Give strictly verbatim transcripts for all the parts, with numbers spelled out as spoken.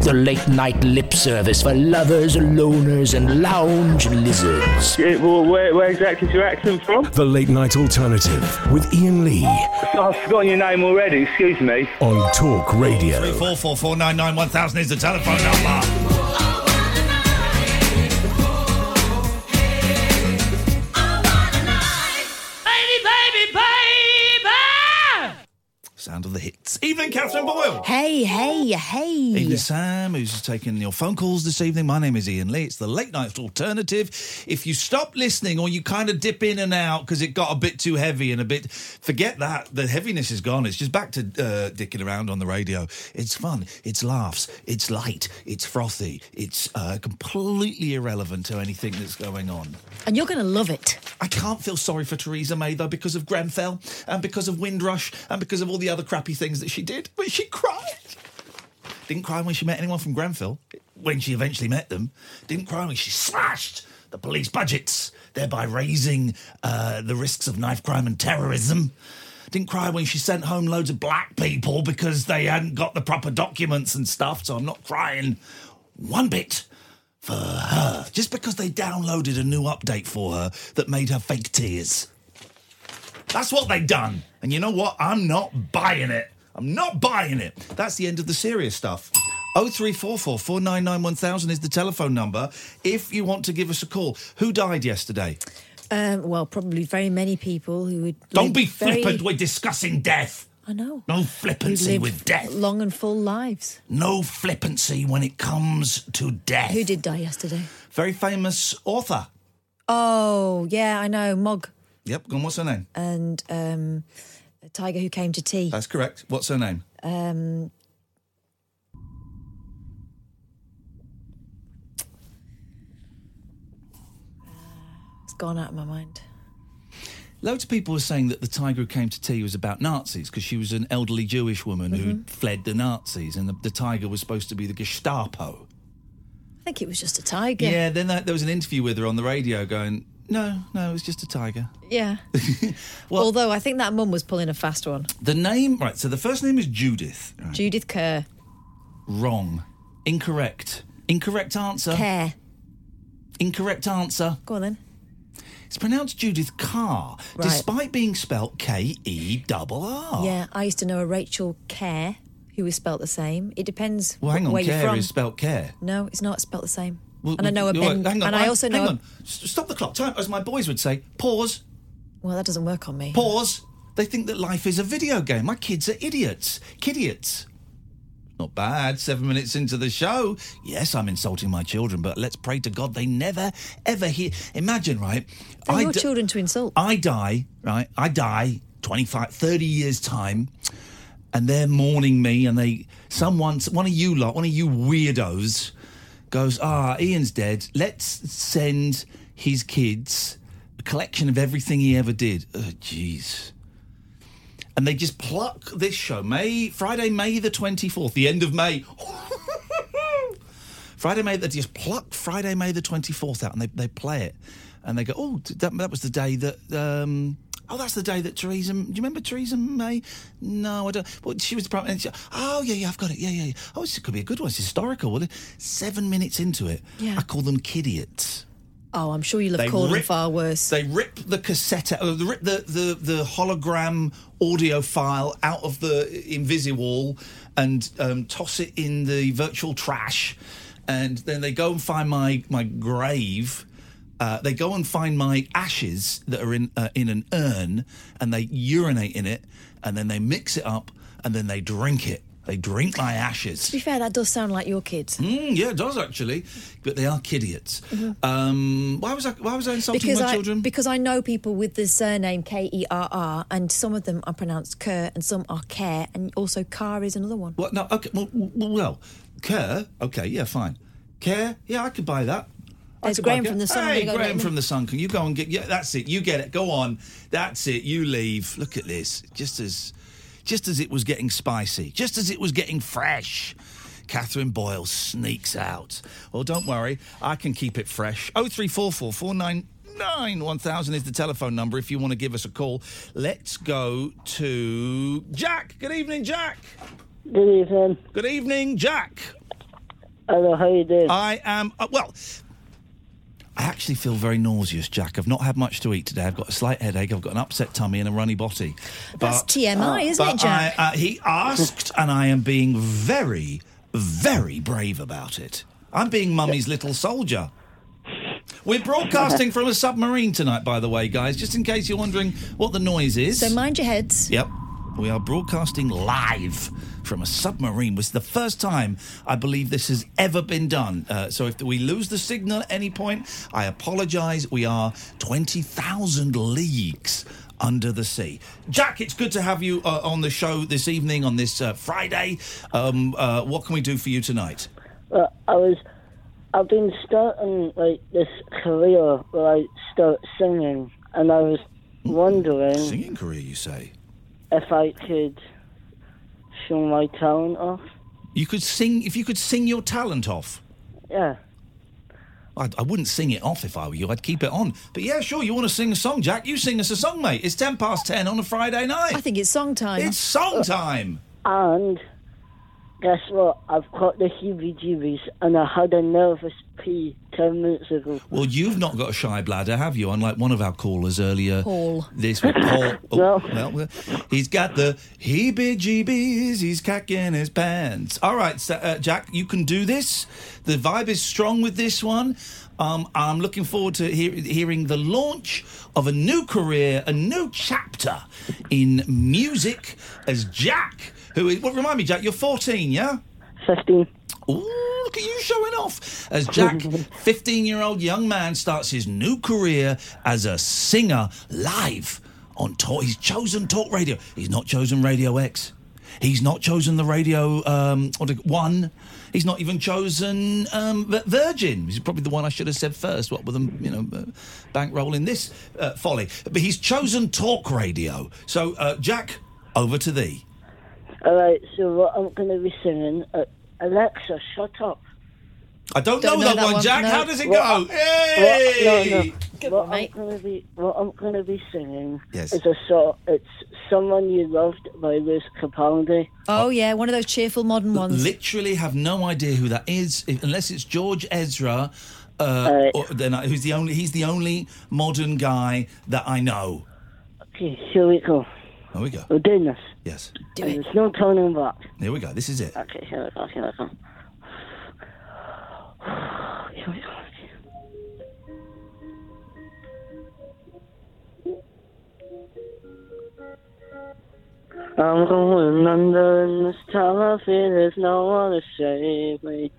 The late night lip service for lovers, loners and lounge lizards. It, well, where, where exactly is your accent from? The Late Night Alternative with Iain Lee. I've forgotten your name already, excuse me. On Talk Radio. three four four four nine nine one thousand is the telephone number. Sound of the hits. Evening, Catherine Boyle. Hey, hey, hey. Evening, Sam, who's taking your phone calls this evening. My name is Iain Lee. It's the Late Night Alternative. If you stop listening or you kind of dip in and out because it got a bit too heavy and a bit... Forget that. The heaviness is gone. It's just back to uh, dicking around on the radio. It's fun. It's laughs. It's light. It's frothy. It's uh, completely irrelevant to anything that's going on. And you're going to love it. I can't feel sorry for Theresa May, though, because of Grenfell and because of Windrush and because of all the other crappy things that she did, but she cried. Didn't cry when she met anyone from Grenfell, when she eventually met them. Didn't cry when she slashed the police budgets, thereby raising uh, the risks of knife crime and terrorism. Didn't cry when she sent home loads of black people because they hadn't got the proper documents and stuff, so I'm not crying one bit for her. Just because they downloaded a new update for her that made her fake tears. That's what they've done. And you know what? I'm not buying it. I'm not buying it. That's the end of the serious stuff. oh three four four, four nine nine, one thousand is the telephone number if you want to give us a call. Who died yesterday? Um, well, probably very many people who would... Don't be very... flippant. We're discussing death. I know. No flippancy with death. Long and full lives. No flippancy when it comes to death. Who did die yesterday? Very famous author. Oh, yeah, I know. Mog. Yep, go on, what's her name? And um, a tiger who came to tea. That's correct. What's her name? Um, it's gone out of my mind. Loads of people were saying that the tiger who came to tea was about Nazis because she was an elderly Jewish woman mm-hmm. who fled the Nazis and the, the tiger was supposed to be the Gestapo. I think it was just a tiger. Yeah, then that, there was an interview with her on the radio going... No, no, it was just a tiger. Yeah. Well, although I think that mum was pulling a fast one. The name... Right, so the first name is Judith. Right. Judith Kerr. Wrong. Incorrect. Incorrect answer. Kerr. Incorrect answer. Go on, then. It's pronounced Judith Carr, right. Despite being spelt K E R R. Yeah, I used to know a Rachel Kerr who was spelt the same. It depends well, hang on, where Kerr you're from. Is spelt Kerr. No, it's not spelt the same. Well, and I know a Ben... Hang on, and I also hang know... Hang on. Stop the clock. Time, as my boys would say, pause. Well, that doesn't work on me. Pause. They think that life is a video game. My kids are idiots. Kidiots. Not bad. Seven minutes into the show. Yes, I'm insulting my children, but let's pray to God they never, ever hear... Imagine, right? They're I your di- children to insult. I die, right? I die twenty-five, thirty years' time, and they're mourning me, and they... Someone, one of you lot, one of you weirdos... goes, ah, Ian's dead. Let's send his kids a collection of everything he ever did. Oh, jeez. And they just pluck this show. May Friday, May the twenty-fourth, the end of May. Friday, May, they just pluck Friday, May the twenty-fourth out and they, they play it. And they go, oh, that, that was the day that... Um, oh, that's the day that Theresa... Do you remember Theresa May? No, I don't... Well, she was... She, oh, yeah, yeah, I've got it. Yeah, yeah, yeah. Oh, this could be a good one. It's historical, wouldn't it? Seven minutes into it, yeah. I call them kidiots. Oh, I'm sure you'll have they called rip, them far worse. They rip the cassette... Uh, they rip the, the, the hologram audio file out of the Invisiwall and um, toss it in the virtual trash. And then they go and find my, my grave... Uh, they go and find my ashes that are in uh, in an urn and they urinate in it and then they mix it up and then they drink it. They drink my ashes. To be fair, that does sound like your kids. Mm, yeah, it does, actually. But they are kidiots. Mm-hmm. Um, why was I Why was I insulting because my I, children? Because I know people with the surname K E R R, and some of them are pronounced Kerr, and some are Care, and also Carr is another one. What? No, okay, well, well Kerr, okay, yeah, fine. Care, yeah, I could buy that. There's Graham from the Sun. Hey, Graham from the Sun, can you go and get... Yeah, that's it, you get it, go on. That's it, you leave. Look at this, just as... Just as it was getting spicy, just as it was getting fresh, Catherine Boyle sneaks out. Well, don't worry, I can keep it fresh. oh three four four, four nine nine, one thousand is the telephone number if you want to give us a call. Let's go to Jack. Good evening, Jack. Good evening. Good evening, Jack. Hello, how are you doing? I am, uh, well... I actually feel very nauseous, Jack. I've not had much to eat today. I've got a slight headache. I've got an upset tummy and a runny body. That's but, T M I, uh, isn't it, Jack? I, uh, he asked, and I am being very, very brave about it. I'm being Mummy's little soldier. We're broadcasting from a submarine tonight, by the way, guys, just in case you're wondering what the noise is. So mind your heads. Yep. We are broadcasting live from a submarine. It's the first time I believe this has ever been done. Uh, so if we lose the signal at any point, I apologise. We are twenty thousand leagues under the sea. Jack, it's good to have you uh, on the show this evening, on this uh, Friday. Um, uh, what can we do for you tonight? Uh, I was... I've been starting, like, this career where I start singing, and I was wondering... Ooh, singing career, you say? If I could show my talent off. You could sing... If you could sing your talent off? Yeah. I'd, I wouldn't sing it off if I were you. I'd keep it on. But yeah, sure, you want to sing a song, Jack? You sing us a song, mate. It's ten past ten on a Friday night. I think it's song time. It's song time! And guess what? I've caught the heebie-jeebies and I had a nervous pee ten minutes ago. Well, you've not got a shy bladder, have you? Unlike one of our callers earlier. Paul. This was Paul. Oh, no. Well, he's got the heebie-jeebies, he's cacking his pants. All right, so, uh, Jack, you can do this. The vibe is strong with this one. Um, I'm looking forward to hear- hearing the launch of a new career, a new chapter in music as Jack... Who is, well, remind me, Jack, you're fourteen, yeah? fifteen. Ooh, look at you showing off. As Jack, fifteen-year-old young man, starts his new career as a singer live on Talk. He's chosen Talk Radio. He's not chosen Radio X. He's not chosen the Radio um, One. He's not even chosen um, Virgin. He's probably the one I should have said first. What with them, you know, uh, bankrolling this uh, folly. But he's chosen Talk Radio. So, uh, Jack, over to thee. All right, so what I'm going to be singing, uh, Alexa, shut up. I don't, don't know, know that, that one, one Jack. No. How does it what go? I, hey! What, no, no. Good what, I'm gonna be, what I'm going to be singing yes. is a song, it's Someone You Loved by Luis Capaldi. Oh, yeah, one of those cheerful modern ones. Literally have no idea who that is, if, unless it's George Ezra, uh, uh, then I, who's the only, he's the only modern guy that I know. Okay, here we go. Here we go. We're doing this. Yes. Do and it. There's no turning back. Here we go. This is it. Okay, here we go. Here we go. Here we go. I'm going under in this tower. I feel there's no one to save me.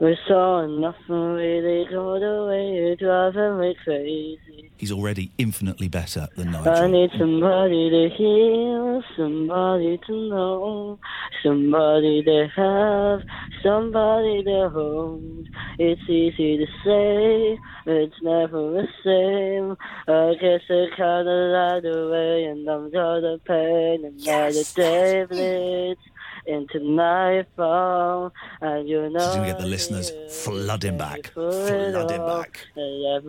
We saw nothing really go the way you're driving me crazy. He's already infinitely better than Nigel. I need somebody to heal, somebody to know, somebody to have, somebody to hold. It's easy to say, it's never the same. I guess I kinda lied away and I'm gonna pain another day bleeds into nightfall, and you know. This is going to get the listeners flooding back. Flooding back. Those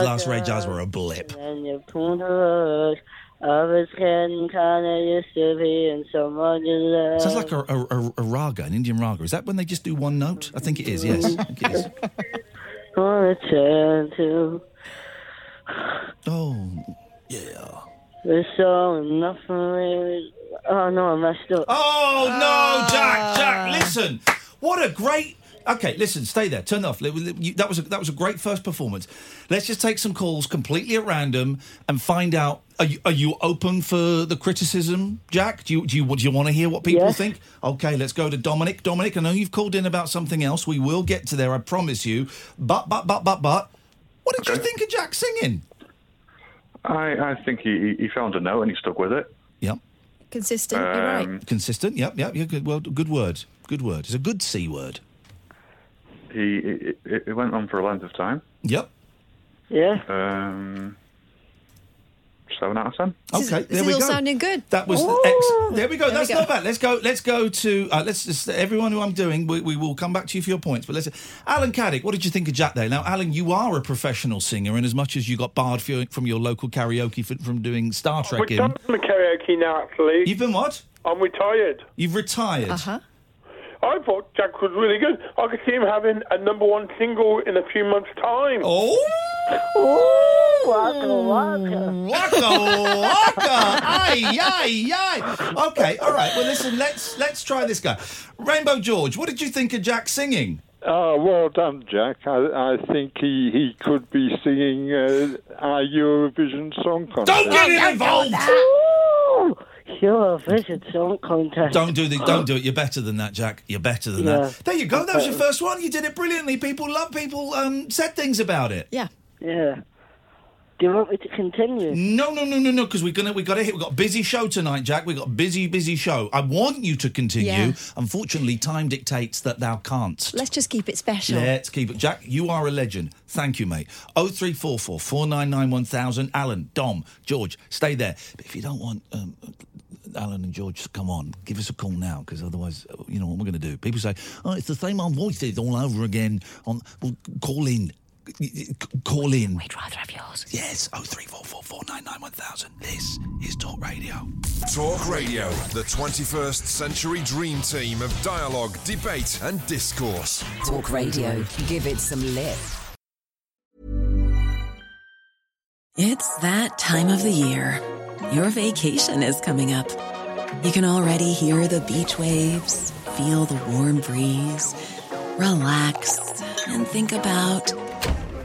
last Reg Jars were a blip. And you pulled the rug. I was getting kind of used to being someone you love. Sounds like a, a, a, a raga, an Indian raga. Is that when they just do one note? I think it is, yes. I think it is. Or return to. Oh, yeah. There's so nothing really. Oh, no, I messed up. Oh, no, Jack, Jack, listen. What a great... OK, listen, stay there. Turn it off. That was, a, that was a great first performance. Let's just take some calls completely at random and find out Are you, are you open for the criticism, Jack? Do you do you, do you want to hear what people yes. think? Okay, let's go to Dominic. Dominic, I know you've called in about something else. We will get to there, I promise you. But, but, but, but, but, what did okay. you think of Jack singing? I, I think he, he found a note and he stuck with it. Yep. Consistent, um, you're right. Consistent, yep, yep. Yeah, good, well, good word. Good word. It's a good C word. He It, it went on for a length of time. Yep. Yeah. Um... seven out of ten Okay, this is, this there we is all go. Sounding good. That was the ex- there we go. There That's we go. Not bad. Let's go. Let's go to uh, let's just everyone who I'm doing. We, we will come back to you for your points. But let's. Alan Caddick, what did you think of Jack there? Now, Alan, you are a professional singer, and as much as you got barred for, from your local karaoke for, from doing Star Trek, I'm retired from the karaoke now. Actually, you've been what? I'm retired. You've retired. Uh huh. I thought Jack was really good. I could see him having a number one single in a few months' time. Oh. Ooh, waka, waka. Waka, waka. Ay, ay, ay. Okay, all right. Well, listen, let's let's try this guy. Rainbow George, what did you think of Jack singing? Oh, well done, Jack. I, I think he, he could be singing uh, our Eurovision Song Contest. Don't get him involved! Ooh, Eurovision Song Contest. Don't do the, Don't do it. You're better than that, Jack. You're better than yeah. that. There you go. That was your first one. You did it brilliantly. People loved people um, said things about it. Yeah. Yeah. Do you want me to continue? No, no, no, no, no. Because we're gonna we got to hit. We've got a busy show tonight, Jack. We've got a busy, busy show. I want you to continue. Yeah. Unfortunately, time dictates that thou can't. Let's just keep it special. Let's keep it, Jack. You are a legend. Thank you, mate. Oh three four four four nine nine one thousand. Alan, Dom, George, stay there. But if you don't want um, Alan and George to come on, give us a call now, because otherwise, you know what we're going to do. People say, "Oh, it's the same old voices all over again." On, well, call in. Call in. We'd rather have yours. Yes, oh three four four four nine nine one thousand. This is Talk Radio. Talk Radio, the twenty-first century dream team of dialogue, debate and discourse. Talk Radio, give it some lift. It's that time of the year. Your vacation is coming up. You can already hear the beach waves, feel the warm breeze, relax and think about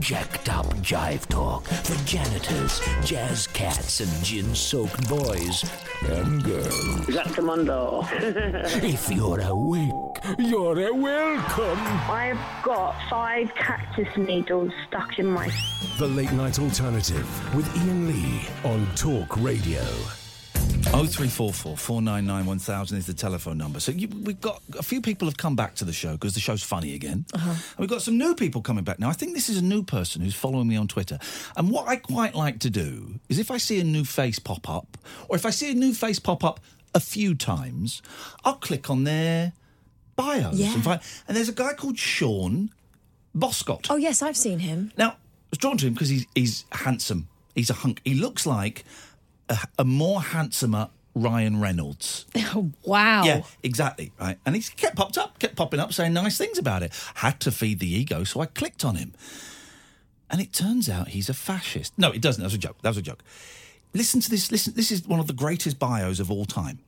Jacked up jive talk for janitors, jazz cats and gin-soaked boys and girls. That's commando. If you're awake, you're welcome. I've got five cactus needles stuck in my... The Late Night Alternative with Iain Lee on Talk Radio. oh three four four four nine nine one thousand is the telephone number. So you, we've got a few people have come back to the show because the show's funny again. Uh-huh. And we've got some new people coming back now. I think this is a new person who's following me on Twitter. And what I quite like to do is if I see a new face pop up, or if I see a new face pop up a few times, I'll click on their bios. Yeah. And, find, and there's a guy called Sean Boscott. Oh, yes, I've seen him. Now, I was drawn to him because he's, he's handsome. He's a hunk. He looks like... A, a more handsomer Ryan Reynolds. Oh, wow. Yeah, exactly, right? And he kept popped up, kept popping up, saying nice things about it. Had to feed the ego, so I clicked on him. And it turns out he's a fascist. No, it doesn't. That was a joke. That was a joke. Listen to this. Listen, this is one of the greatest bios of all time.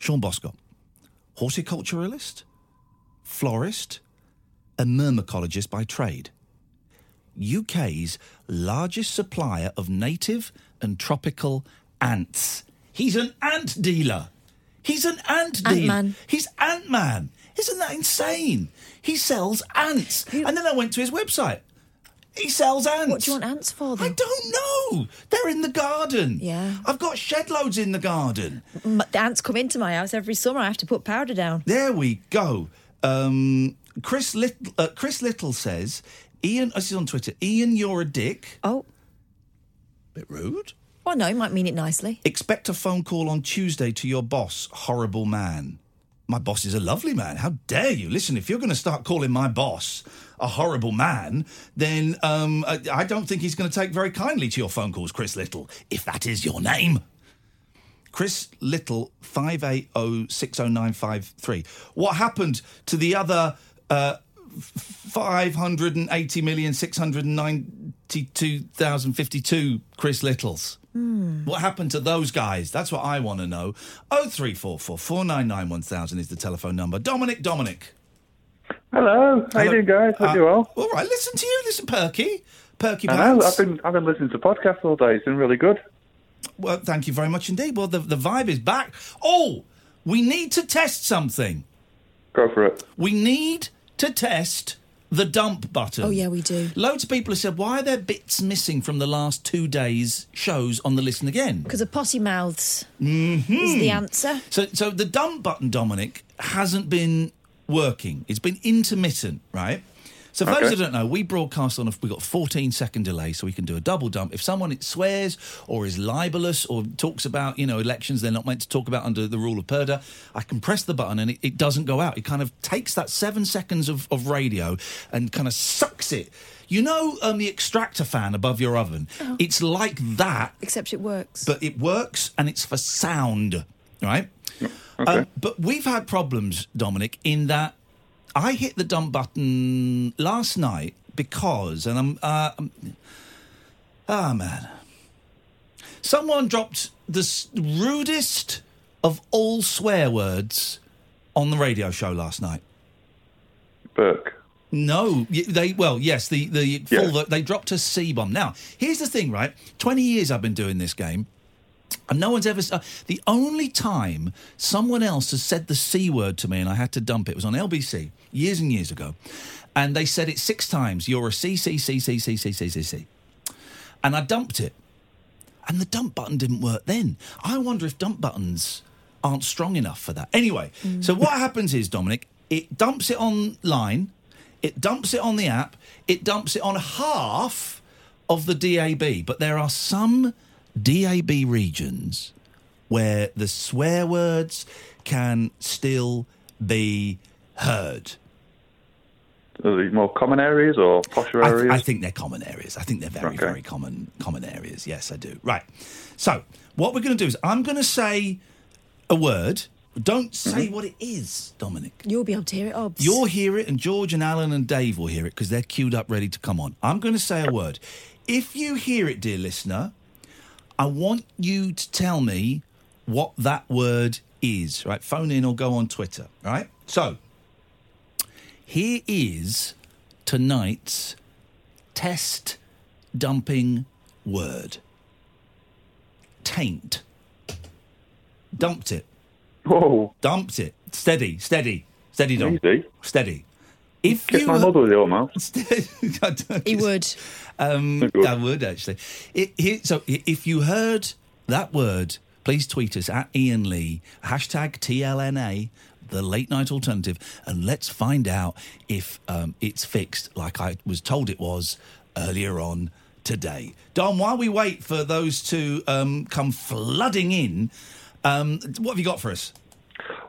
Sean Boscott. Horticulturalist, florist, a myrmecologist by trade. U K's largest supplier of native and tropical ants. He's an ant dealer. He's an ant dealer. Ant-Man. He's Ant-Man. Isn't that insane? He sells ants. Who? And then I went to his website. He sells ants. What do you want ants for, then? I don't know. They're in the garden. Yeah. I've got shed loads in the garden. M- the ants come into my house every summer. I have to put powder down. There we go. Um, Chris Little, uh, Chris Little says, Iain, this is on Twitter, Iain, you're a dick. Oh. Bit rude. Well, no, he might mean it nicely. Expect a phone call on Tuesday to your boss, horrible man. My boss is a lovely man. How dare you? Listen, if you're going to start calling my boss a horrible man, then um, I, I don't think he's going to take very kindly to your phone calls, Chris Little, if that is your name. Chris Little, five eight zero six zero nine five three. What happened to the other uh, five hundred eighty million six hundred ninety-two thousand fifty-two Chris Littles? Mm. What happened to those guys? That's what I want to know. oh three four four, four nine nine, one thousand is the telephone number. Dominic, Dominic. Hello. How Hello. you doing, guys? How uh, do you all? All right. Listen to you. Listen, Perky. Perky Pants. I've been, I've been listening to podcasts all day. It's been really good. Well, thank you very much indeed. Well, the, the vibe is back. Oh, we need to test something. Go for it. We need to test the dump button. Oh, yeah, we do. Loads of people have said, why are there bits missing from the last two days' shows on the Listen Again? Because of potty mouths mm-hmm. is the answer. So so the dump button, Dominic, hasn't been working. It's been intermittent, right? So for okay. those who don't know, we broadcast on, a, we've got a fourteen-second delay, so we can do a double dump. If someone swears or is libelous or talks about, you know, elections they're not meant to talk about under the rule of purdah, I can press the button and it, it doesn't go out. It kind of takes that seven seconds of, of radio and kind of sucks it. You know um, the extractor fan above your oven? Oh. It's like that. Except it works. But it works and it's for sound, right? Okay. Um, but we've had problems, Dominic, in that I hit the dump button last night because, and I'm, uh, ah, oh man, someone dropped the rudest of all swear words on the radio show last night. Burke. No, they, well, yes, the, the, yeah. full, they dropped a C-bomb. Now, here's the thing, right? twenty years I've been doing this game. And no one's ever... Uh, the only time someone else has said the C word to me and I had to dump it was on L B C years and years ago. And they said it six times. You're a C, C, C, C, C, C, C, C, C. And I dumped it. And the dump button didn't work then. I wonder if dump buttons aren't strong enough for that. Anyway, mm. so what happens is, Dominic, it dumps it online, it dumps it on the app, it dumps it on half of the D A B. But there are some D A B regions where the swear words can still be heard. Are these more common areas or posher areas? I, th- I think they're common areas. I think they're very, okay. very common common areas. Yes, I do. Right. So what we're going to do is I'm going to say a word. Don't say mm-hmm. what it is, Dominic. You'll be able to hear it, obs. You'll hear it, and George and Alan and Dave will hear it because they're queued up ready to come on. I'm going to say a word. If you hear it, dear listener, I want you to tell me what that word is, right? Phone in or go on Twitter, right? So, here is tonight's test dumping word. Taint. Dumped it. Whoa. Dumped it. Steady, steady, steady, dump. Easy. Steady. If Kiss you my mother with your mouth. He would. Um, I would, actually. It, it, so if you heard that word, please tweet us at Iain Lee, hashtag T L N A, the late night alternative, and let's find out if um, it's fixed like I was told it was earlier on today. Dom, while we wait for those to um, come flooding in, um, what have you got for us?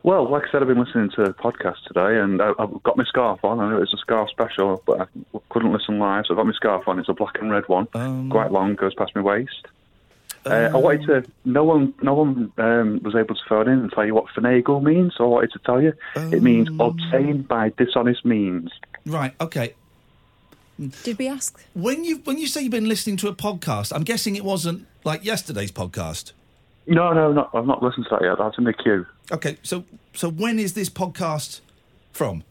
Well, like I said, I've been listening to a podcast today, and I, I've got my scarf on. I know it's a scarf special, but I couldn't listen live, so I've got my scarf on. It's a black and red one, um, quite long, goes past my waist. Um, uh, I wanted to... No one no one um, was able to phone in and tell you what finagle means, so I wanted to tell you. Um, it means obtained by dishonest means. Right, OK. Did we ask? When you when you say you've been listening to a podcast, I'm guessing it wasn't, like, yesterday's podcast. No, no, not, I've not listened to that yet. That's in the queue. Okay, so so when is this podcast from?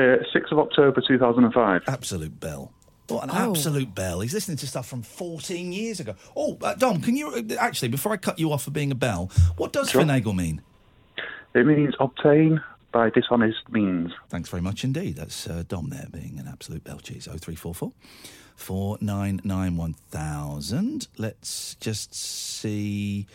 Uh, sixth of October two thousand five. Absolute bell. What an oh. absolute bell. He's listening to stuff from fourteen years ago. Oh, uh, Dom, can you... Actually, before I cut you off for being a bell, what does sure. finagle mean? It means obtain by dishonest means. Thanks very much indeed. That's uh, Dom there being an absolute bell cheese. oh three four four, four nine nine, one thousand. Let's just see...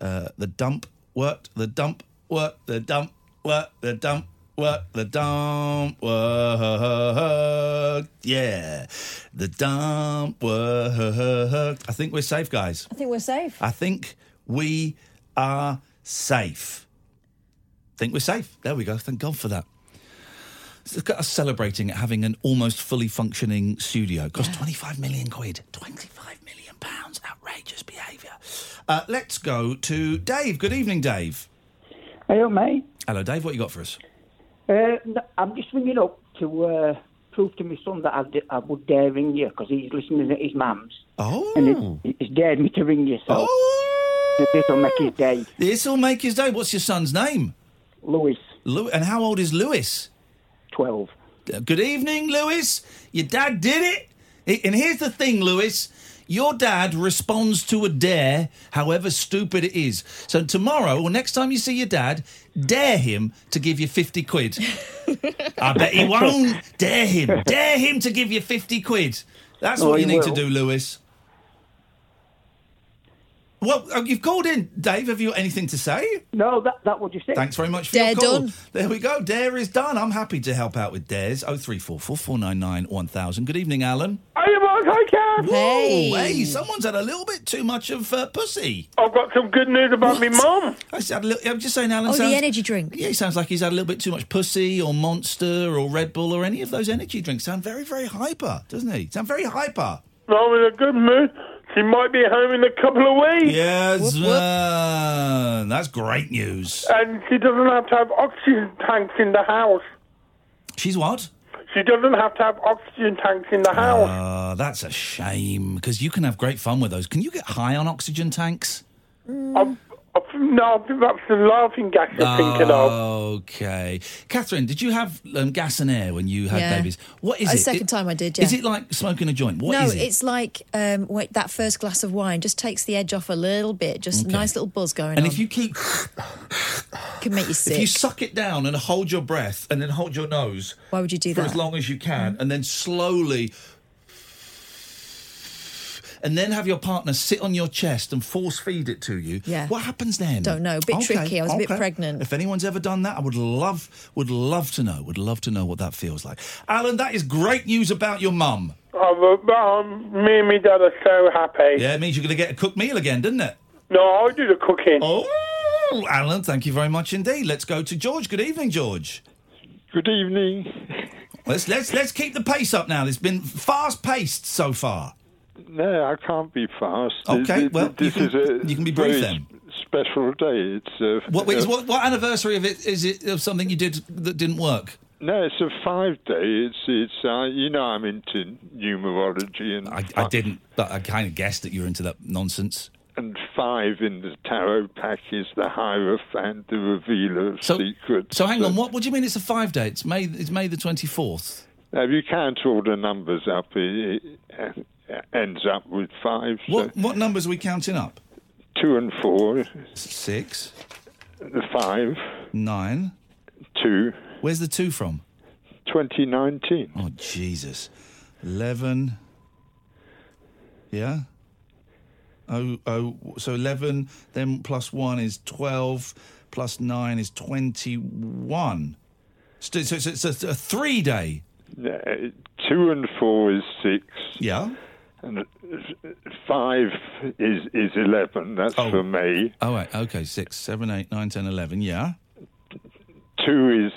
Uh, the dump worked, the dump worked, the dump worked, the dump worked, the dump worked. Yeah, the dump worked. I think we're safe, guys. I think we're safe. I think we are safe. I think we're safe. There we go. Thank God for that. It's got us celebrating having an almost fully functioning studio. It cost yeah. twenty-five million quid. twenty-five million pounds. Outrageous behaviour. Uh, let's go to Dave. Good evening, Dave. Hello, mate. Hello, Dave. What you got for us? Uh, I'm just ringing up to uh, prove to my son that I, d- I would dare ring you, because he's listening at his mum's. Oh. And it, it's dared me to ring you, so oh. this'll make his day. This'll make his day. What's your son's name? Luis. Lu- and how old is Luis? twelve. Good evening, Lewis. Your dad did it. And here's the thing, Lewis. Your dad responds to a dare, however stupid it is. So tomorrow, or next time you see your dad, dare him to give you fifty quid. I bet he won't. Dare him. Dare him to give you fifty quid. That's no, what you need will. to do, Lewis. Well, you've called in, Dave. Have you got anything to say? No, that that was just it. Thanks very much for Dare your call. Done. There we go. Dare is done. I'm happy to help out with dares. Oh three four four four nine nine one thousand. Good evening, Alan. Hey, Mark. Hi, Kev. Hey. Hey, someone's had a little bit too much of uh, pussy. I've got some good news about what? me mum. I said, I'm just saying, Alan. Oh, sounds, the energy drink. Yeah, he sounds like he's had a little bit too much pussy or Monster or Red Bull or any of those energy drinks. Sound very, very hyper, doesn't he? Sound very hyper. No, in a good mood. She might be home in a couple of weeks. Yes, whoop, whoop. Uh, that's great news. And she doesn't have to have oxygen tanks in the house. She's what? She doesn't have to have oxygen tanks in the house. Uh, that's a shame, because you can have great fun with those. Can you get high on oxygen tanks? Mm. I, I, no, I think that's the laughing gas you're oh, thinking of. Okay. Catherine, did you have um, gas and air when you had yeah. babies? What is a it? The second it, time I did, yeah. Is it like smoking a joint? What no, is it? No, it's like um, wait, that first glass of wine just takes the edge off a little bit, just okay. a nice little buzz going and on. And if you keep... it can make you sick. If you suck it down and hold your breath and then hold your nose... Why would you do for that? ...for as long as you can mm-hmm. and then slowly... and then have your partner sit on your chest and force feed it to you, yeah. what happens then? Don't know. A bit okay, tricky. I was okay. a bit pregnant. If anyone's ever done that, I would love would love to know. Would love to know what that feels like. Alan, that is great news about your mum. Oh, um, me and my dad are so happy. Yeah, it means you're going to get a cooked meal again, doesn't it? No, I do the cooking. Oh, Alan, thank you very much indeed. Let's go to George. Good evening, George. Good evening. Let's let's let's keep the pace up now. It's been fast-paced so far. No, I can't be fast. Okay, well, this you, can, is a you can be brief then. Special day. It's a, what, wait, uh, what, what anniversary of it is it of something you did that didn't work? No, it's a five day. It's it's uh, you know I'm into numerology and I, I didn't, but I kind of guessed that you were into that nonsense. And five in the tarot pack is the Hierophant, the revealer of so, secrets. So hang on, what, what do you mean? It's a five day. It's May. It's May the twenty fourth. Now, if you count all the numbers up, it, it ends up with five. So what, what numbers are we counting up? Two and four. Six. Five. Nine. Two. Where's the two from? twenty nineteen. Oh, Jesus. Eleven. Yeah? Oh, oh, so eleven, then plus one is twelve, plus nine is twenty-one. So it's a, it's a, a three-day. No, two and four is six. Yeah. And five is is eleven. That's oh. for me. Oh, right. Okay. Six, seven, eight, nine, ten, eleven. Yeah. Two is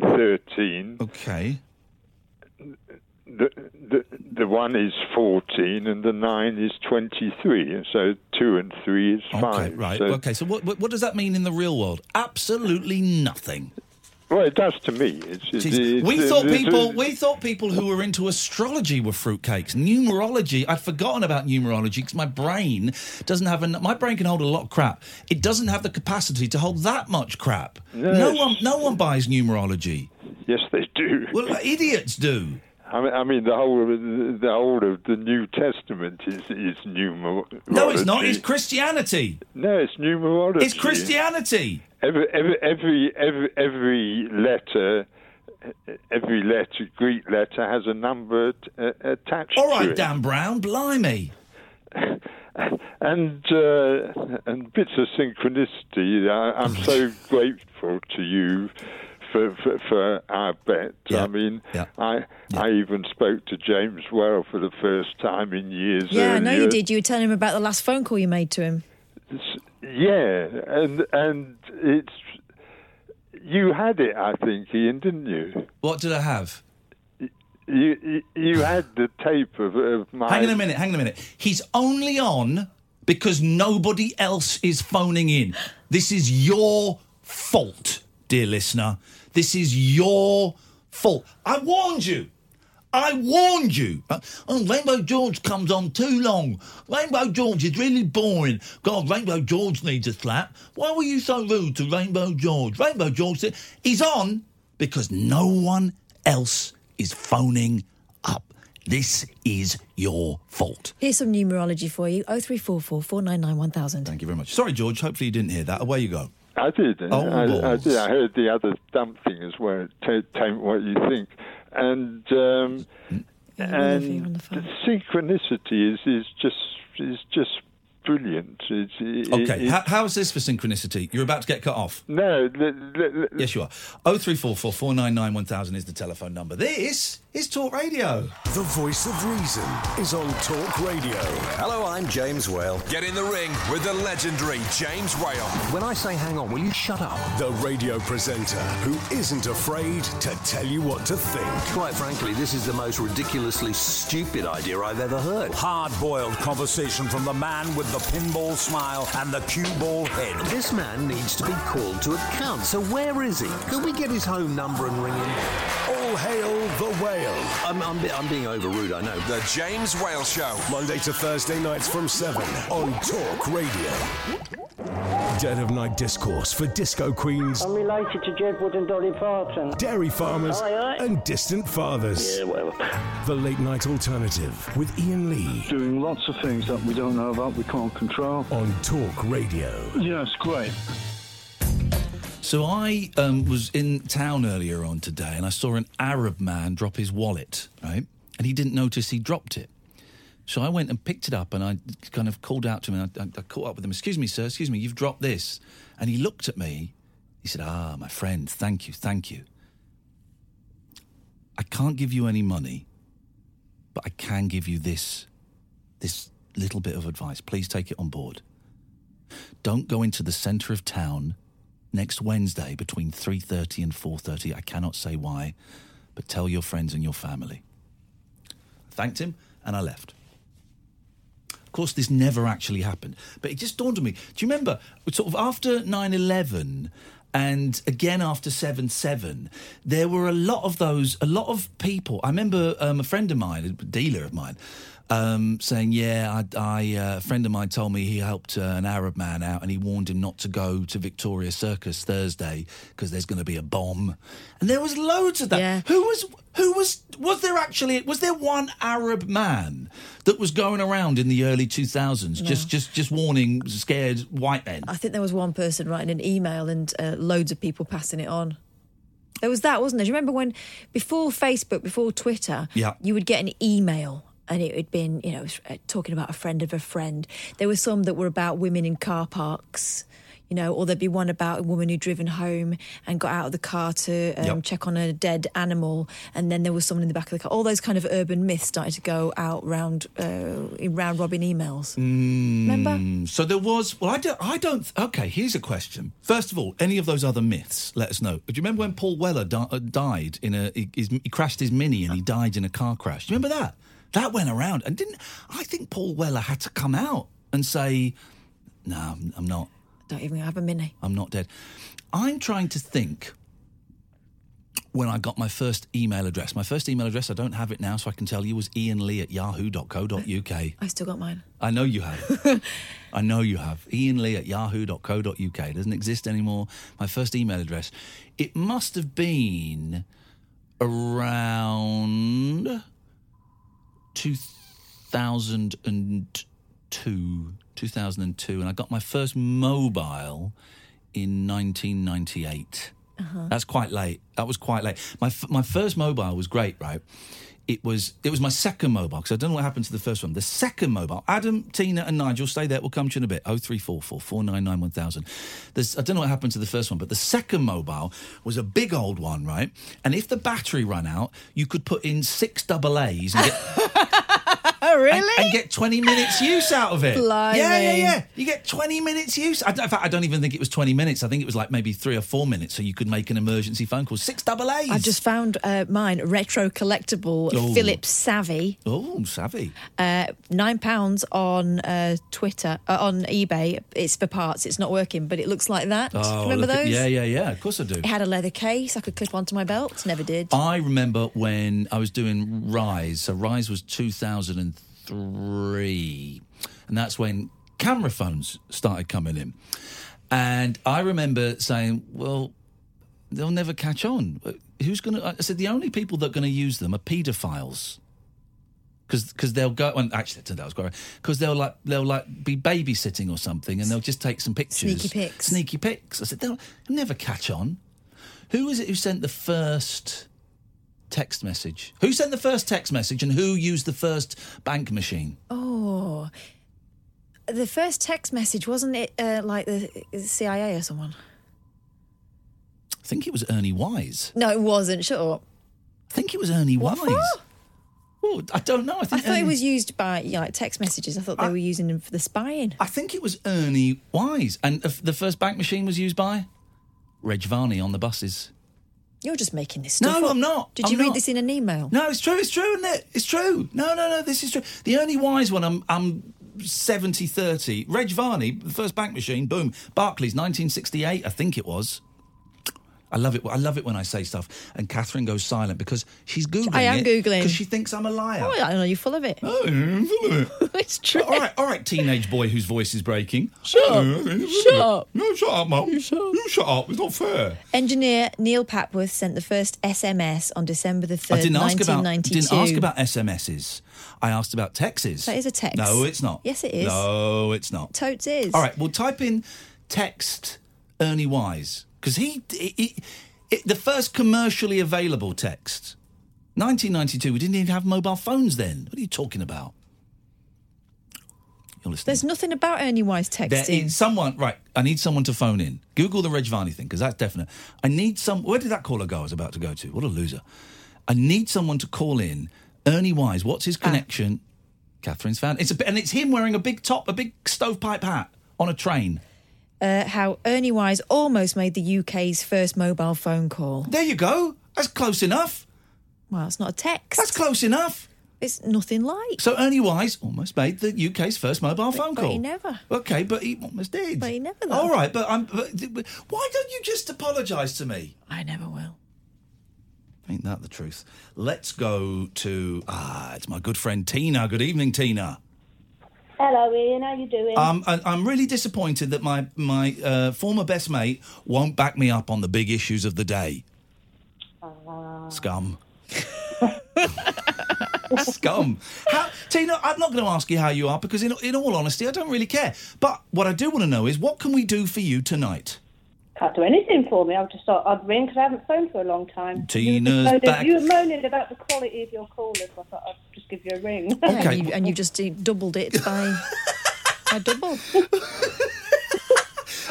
thirteen. Okay. The the the one is fourteen, and the nine is twenty-three. So two and three is five. Okay. Right. So, okay. So what what does that mean in the real world? Absolutely nothing. Well, it does to me. It's, it's, it's, we it's, thought it's, people, we thought people who were into astrology were fruitcakes. Numerology, I'd forgotten about numerology because my brain doesn't have an, my brain can hold a lot of crap. It doesn't have the capacity to hold that much crap. No, no one, no one buys numerology. Yes, they do. Well, idiots do. I mean, I mean, the whole of, the whole of the New Testament is is numerology. No, it's not. It's Christianity. No, it's numerology. It's Christianity. Every every every every, every letter, every letter, Greek letter has a number t- uh, attached. All right, to it. Dan Brown, blimey. And uh, and bits of synchronicity. I, I'm so grateful to you for for, for our bet. Yeah. I mean, yeah. I yeah. I even spoke to James Whale for the first time in years. Yeah, earlier. I know you did. You were telling him about the last phone call you made to him. It's, yeah, and and it's you had it, I think, Iain, didn't you? What did I have? You, you you had the tape of, of my... Hang on a minute, hang on a minute. He's only on because nobody else is phoning in. This is your fault, dear listener. This is your fault. I warned you. I warned you. Oh, Rainbow George comes on too long. Rainbow George is really boring. God, Rainbow George needs a slap. Why were you so rude to Rainbow George? Rainbow George said... He's on because no one else is phoning up. This is your fault. Here's some numerology for you. oh three four four, four nine nine, one thousand. Thank you very much. Sorry, George, hopefully you didn't hear that. Away you go. I did. Oh, I, I did. I heard the other dumb thing as well. Tame what you think. And um, and the synchronicity is, is just is just brilliant. It's, it, okay, it, how, how is this for synchronicity? You're about to get cut off. No. L- l- l- yes, you are. oh three four four, four nine nine, one thousand is the telephone number. This is Talk Radio. The voice of reason is on Talk Radio. Hello, I'm James Whale. Get in the ring with the legendary James Whale. When I say hang on, will you shut up? The radio presenter who isn't afraid to tell you what to think. Quite frankly, this is the most ridiculously stupid idea I've ever heard. Hard-boiled conversation from the man with the The pinball smile and the cue ball head. This man needs to be called to account. So where is he? Can we get his home number and ring him? All hail the Whale. I'm, I'm, I'm being over rude, I know. The James Whale Show. Monday to Thursday nights from seven on Talk Radio. Dead of night discourse for disco queens. I'm related to Jedward and Dolly Parton. Dairy farmers aye, aye. And distant fathers. Yeah, whatever. The late night alternative with Iain Lee. Doing lots of things that we don't know about, we can't control. On Talk Radio. Yes, great. So I um, was in town earlier on today and I saw an Arab man drop his wallet, right? And he didn't notice he dropped it. So I went and picked it up and I kind of called out to him and I, I, I caught up with him. Excuse me, sir, excuse me, you've dropped this. And he looked at me. He said, ah, my friend, thank you, thank you. I can't give you any money, but I can give you this, this... little bit of advice. Please take it on board. Don't go into the centre of town next Wednesday between three thirty and four thirty. I cannot say why, but tell your friends and your family. I thanked him and I left. Of course, this never actually happened, but it just dawned on me. Do you remember, sort of after nine eleven and again after seven seven, there were a lot of those, a lot of people. I remember um, a friend of mine, a dealer of mine, Um, saying, yeah, I, I, uh, a friend of mine told me he helped uh, an Arab man out and he warned him not to go to Victoria Circus Thursday because there's going to be a bomb. And there was loads of that. Yeah. Who was, who was, was there actually, was there one Arab man that was going around in the early two thousands, no. just, just, just warning scared white men? I think there was one person writing an email and uh, loads of people passing it on. There was that, wasn't there? Do you remember when, before Facebook, before Twitter, yeah. you would get an email and it had been, you know, talking about a friend of a friend. There were some that were about women in car parks, you know, or there'd be one about a woman who'd driven home and got out of the car to um, yep. check on a dead animal, and then there was someone in the back of the car. All those kind of urban myths started to go out round uh, in round-robin emails. Mm, Remember? So there was... Well, I don't... I don't. Okay, here's a question. First of all, any of those other myths, let us know. Do you remember when Paul Weller di- died in a... He, his, he crashed his Mini and he died in a car crash? Do you remember that? That went around and didn't... I think Paul Weller had to come out and say, no, I'm, I'm not. Don't even have a Mini. I'm not dead. I'm trying to think when I got my first email address. My first email address, I don't have it now, so I can tell you, was iainlee at yahoo dot co dot uk. I still got mine. I know you have. I know you have. iainlee at yahoo dot co dot uk. It doesn't exist anymore. My first email address. It must have been... around two thousand two, and I got my first mobile in nineteen ninety-eight. Uh-huh. That's quite late. That was quite late. My f- my first mobile was great, right? It was it was my second mobile, because I don't know what happened to the first one. The second mobile, Adam, Tina and Nigel, stay there, we'll come to you in a bit. oh three four four, four nine nine, one thousand. There's, I don't know what happened to the first one, but the second mobile was a big old one, right? And if the battery ran out, you could put in six double A's and get... Really? And, and get twenty minutes use out of it. Blimey. Yeah, yeah, yeah. You get twenty minutes use. I, in fact, I don't even think it was twenty minutes. I think it was like maybe three or four minutes, so you could make an emergency phone call. Six double A's. I just found uh, mine, retro collectible, oh. Philips Savvy. Oh, Savvy. Uh, Nine pounds on uh, Twitter, uh, on eBay. It's for parts. It's not working, but it looks like that. Oh, remember those? At, yeah, yeah, yeah. Of course I do. It had a leather case. I could clip onto my belt. Never did. I remember when I was doing Rise. So Rise was two thousand three. Three, and that's when camera phones started coming in. And I remember saying, well, they'll never catch on. Who's going to... I said, the only people that are going to use them are paedophiles. Because they'll go... Well, actually, it turned out I was quite... Because they'll, like, they'll like be babysitting or something, and they'll just take some pictures. Sneaky pics. Sneaky pics. I said, they'll never catch on. Who was it who sent the first... text message? Who sent the first text message and who used the first bank machine? Oh, the first text message, wasn't it uh, like the C I A or someone? I think it was Ernie Wise. No, it wasn't. Shut up. I think it was Ernie what Wise. For? Oh, I don't know. I, think I thought Ernie... it was used by you know, like text messages. I thought they I... were using them for the spying. I think it was Ernie Wise. And the first bank machine was used by Reg Varney on the buses. You're just making this stuff No, up. I'm not. Did I'm you read not. This in an email? No, it's true, it's true, isn't it? It's true. No, no, no, this is true. The Ernie Wise one, I'm I'm seventy thirty. Reg Varney, the first bank machine, boom. Barclays, nineteen sixty-eight, I think it was. I love it I love it when I say stuff and Catherine goes silent because she's Googling I am it Googling. Because she thinks I'm a liar. Oh, I know, you're full of it. Oh, I'm full of it. It's true. All right, all right, teenage boy whose voice is breaking. Shut up. Shut up. No, shut up, Mum. You shut up. You shut up. It's not fair. Engineer Neil Papworth sent the first S M S on December the third, I didn't ask nineteen ninety-two. About, I didn't ask about S M Ss. I asked about texts. That is a text. No, it's not. Yes, it is. No, it's not. Totes is. All right, well, type in text Ernie Wise. Because he, he, he it, the first commercially available text, nineteen ninety-two, we didn't even have mobile phones then. What are you talking about? You're listening. There's nothing about Ernie Wise texting. There is someone, right, I need someone to phone in. Google the Reg Varney thing, because that's definite. I need some, where did that caller go I was about to go to? What a loser. I need someone to call in. Ernie Wise, what's his connection? Ah. Catherine's found. It's a, and it's him wearing a big top, a big stovepipe hat on a train. Uh, how Ernie Wise almost made the U K's first mobile phone call. There you go. That's close enough. Well, it's not a text. That's close enough. It's nothing like. So Ernie Wise almost made the U K's first mobile but, phone but call. But he never. OK, but he almost did. But he never, though. All right, but, I'm, but why don't you just apologise to me? I never will. Ain't that the truth? Let's go to... Ah, it's my good friend Tina. Good evening, Tina. Hello, Ian. How you doing? Um, I, I'm really disappointed that my my uh, former best mate won't back me up on the big issues of the day. Uh... Scum. Scum. How, Tina, I'm not going to ask you how you are because, in, in all honesty, I don't really care. But what I do want to know is, what can we do for you tonight? Can't do anything for me. I just thought I'd ring because I haven't phoned for a long time. Tina's you back. You were moaning about the quality of your callers. I thought I'd just give you a ring. Okay. Yeah, and, you, and you just doubled it by... I doubled.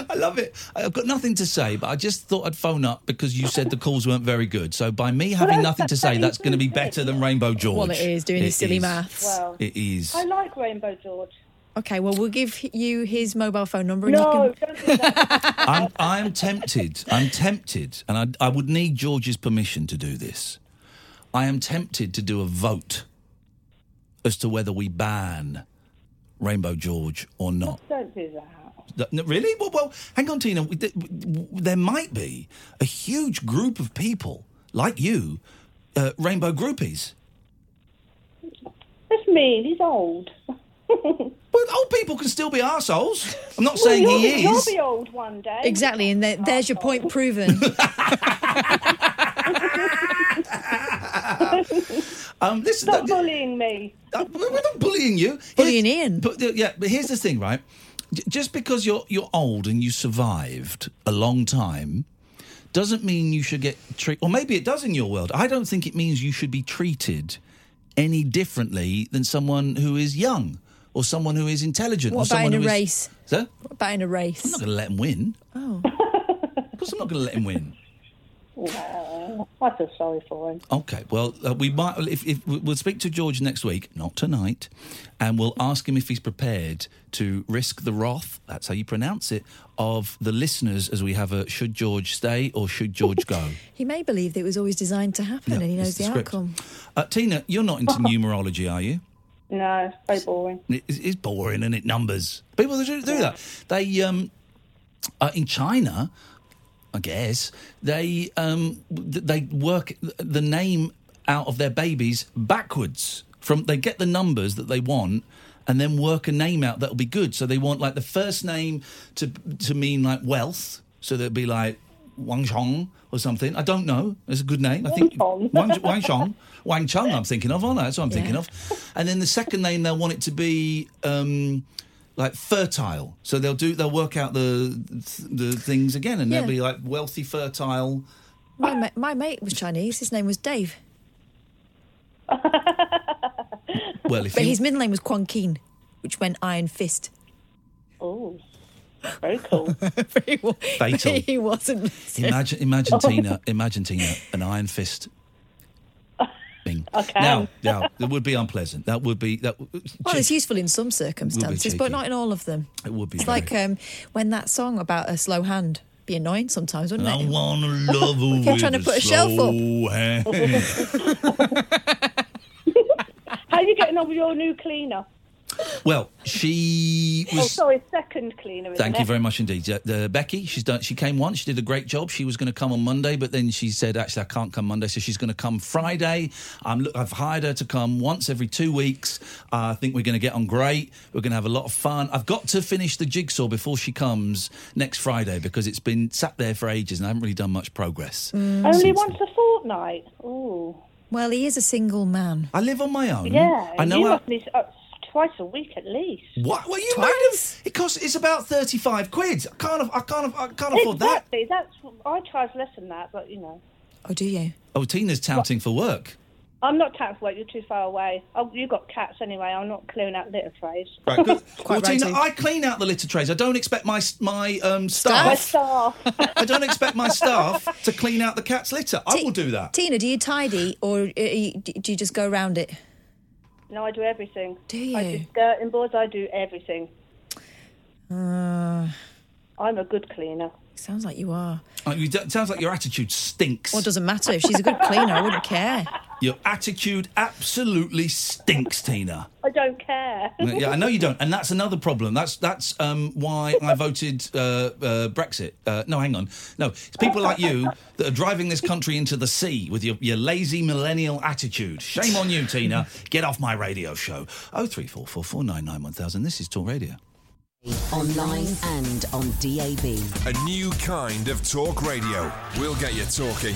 I love it. I've got nothing to say, but I just thought I'd phone up because you said the calls weren't very good. So by me having nothing to say, that's going to be better than Rainbow George. Well, it is, doing his silly maths. Well, it is. I like Rainbow George. Okay, well, we'll give you his mobile phone number. And no, you can... don't do that. I'm, I'm tempted. I'm tempted. And I, I would need George's permission to do this. I am tempted to do a vote as to whether we ban Rainbow George or not. Don't do that. No, really? Well, well, hang on, Tina. There might be a huge group of people, like you, uh, Rainbow Groupies. That's mean. He's old. Well, old people can still be arseholes. I'm not well, saying you'll, he you'll is. You'll be old one day. Exactly, and there, there's your point proven. Um, listen, Stop that, bullying me. Uh, we're not bullying you. Bullying Ian. But, uh, yeah, but here's the thing, right? Just because you're you're old and you survived a long time doesn't mean you should get treated... Or maybe it does in your world. I don't think it means you should be treated any differently than someone who is young or someone who is intelligent. What or about someone in a who race? Is, sir? What about in a race? I'm not going to let him win. Oh. Of course I'm not going to let him win. No, I feel sorry for him. Okay, well, uh, we might. If, if we'll speak to George next week, not tonight, and we'll ask him if he's prepared to risk the wrath, that's how you pronounce it, of the listeners as we have a should George stay or should George go? He may believe that it was always designed to happen no, and he knows the, the outcome. Uh, Tina, you're not into numerology, are you? No, it's very boring. It, it's boring, isn't it? Numbers. People do, do that. They, um, uh, in China... I guess, they um, they work the name out of their babies backwards. From they get the numbers that they want and then work a name out that'll be good. So they want, like, the first name to to mean, like, wealth. So there'll be, like, Wang Chong or something. I don't know. It's a good name. I think Wang, Wang Chong. Wang Chong, I'm thinking of, aren't I? That's what I'm yeah. thinking of. And then the second name, they'll want it to be... Um, Like fertile, so they'll do. They'll work out the the things again, and yeah. they'll be like wealthy, fertile. My ma- my mate was Chinese. His name was Dave. well, if but you... his middle name was Quan Keen, which meant Iron Fist. Oh, very cool. very well. Fatal. He wasn't. Imagine, imagine Tina. Imagine Tina, an Iron Fist. Okay. Now, now, it would be unpleasant. That would be... that. Well, cheeky. It's useful in some circumstances, but not in all of them. It would be It's very... like um, when that song about a slow hand be annoying sometimes, wouldn't and it? I want to love her with trying to put a shelf up. How are you getting on with your new cleaner? Well, she was... Oh, sorry, second cleaner. Thank it? you very much indeed. Uh, uh, Becky, she's done. She came once, she did a great job. She was going to come on Monday, but then she said, actually, I can't come Monday, so she's going to come Friday. I'm, I've hired her to come once every two weeks. Uh, I think we're going to get on great. We're going to have a lot of fun. I've got to finish the jigsaw before she comes next Friday because it's been sat there for ages and I haven't really done much progress. Mm. Only once then. a fortnight? Ooh. Well, he is a single man. I live on my own. Yeah, I know you I, must be... Uh, Twice a week at least. What? Well, you might have. It costs. It's about thirty-five quid. I can't. I can't. I can't exactly. afford that. That's. I charge less than that, but you know. Oh, do you? Oh, Tina's touting what? for work. I'm not touting for work. You're too far away. Oh, you got cats anyway. I'm not clearing out litter trays. Right. Good. Well, right, Tina, I clean out the litter trays. I don't expect my my um staff. My staff. I don't expect my staff to clean out the cat's litter. T- I will do that. Tina, do you tidy or do you just go around it? No, I do everything. Do you? I do skirting boards, I do everything. Uh, I'm a good cleaner. Sounds like you are. Oh, you d- sounds like your attitude stinks. Well, it doesn't matter. If she's a good cleaner, I wouldn't care. Your attitude absolutely stinks, Tina. I don't care. Yeah, I know you don't. And that's another problem. That's that's um, why I voted uh, uh, Brexit. Uh, no, hang on. No, it's people like you that are driving this country into the sea with your, your lazy millennial attitude. Shame on you, Tina. Get off my radio show. oh three four four four nine nine one thousand. This is Talk Radio. Online and on D A B. A new kind of talk radio. We'll get you talking.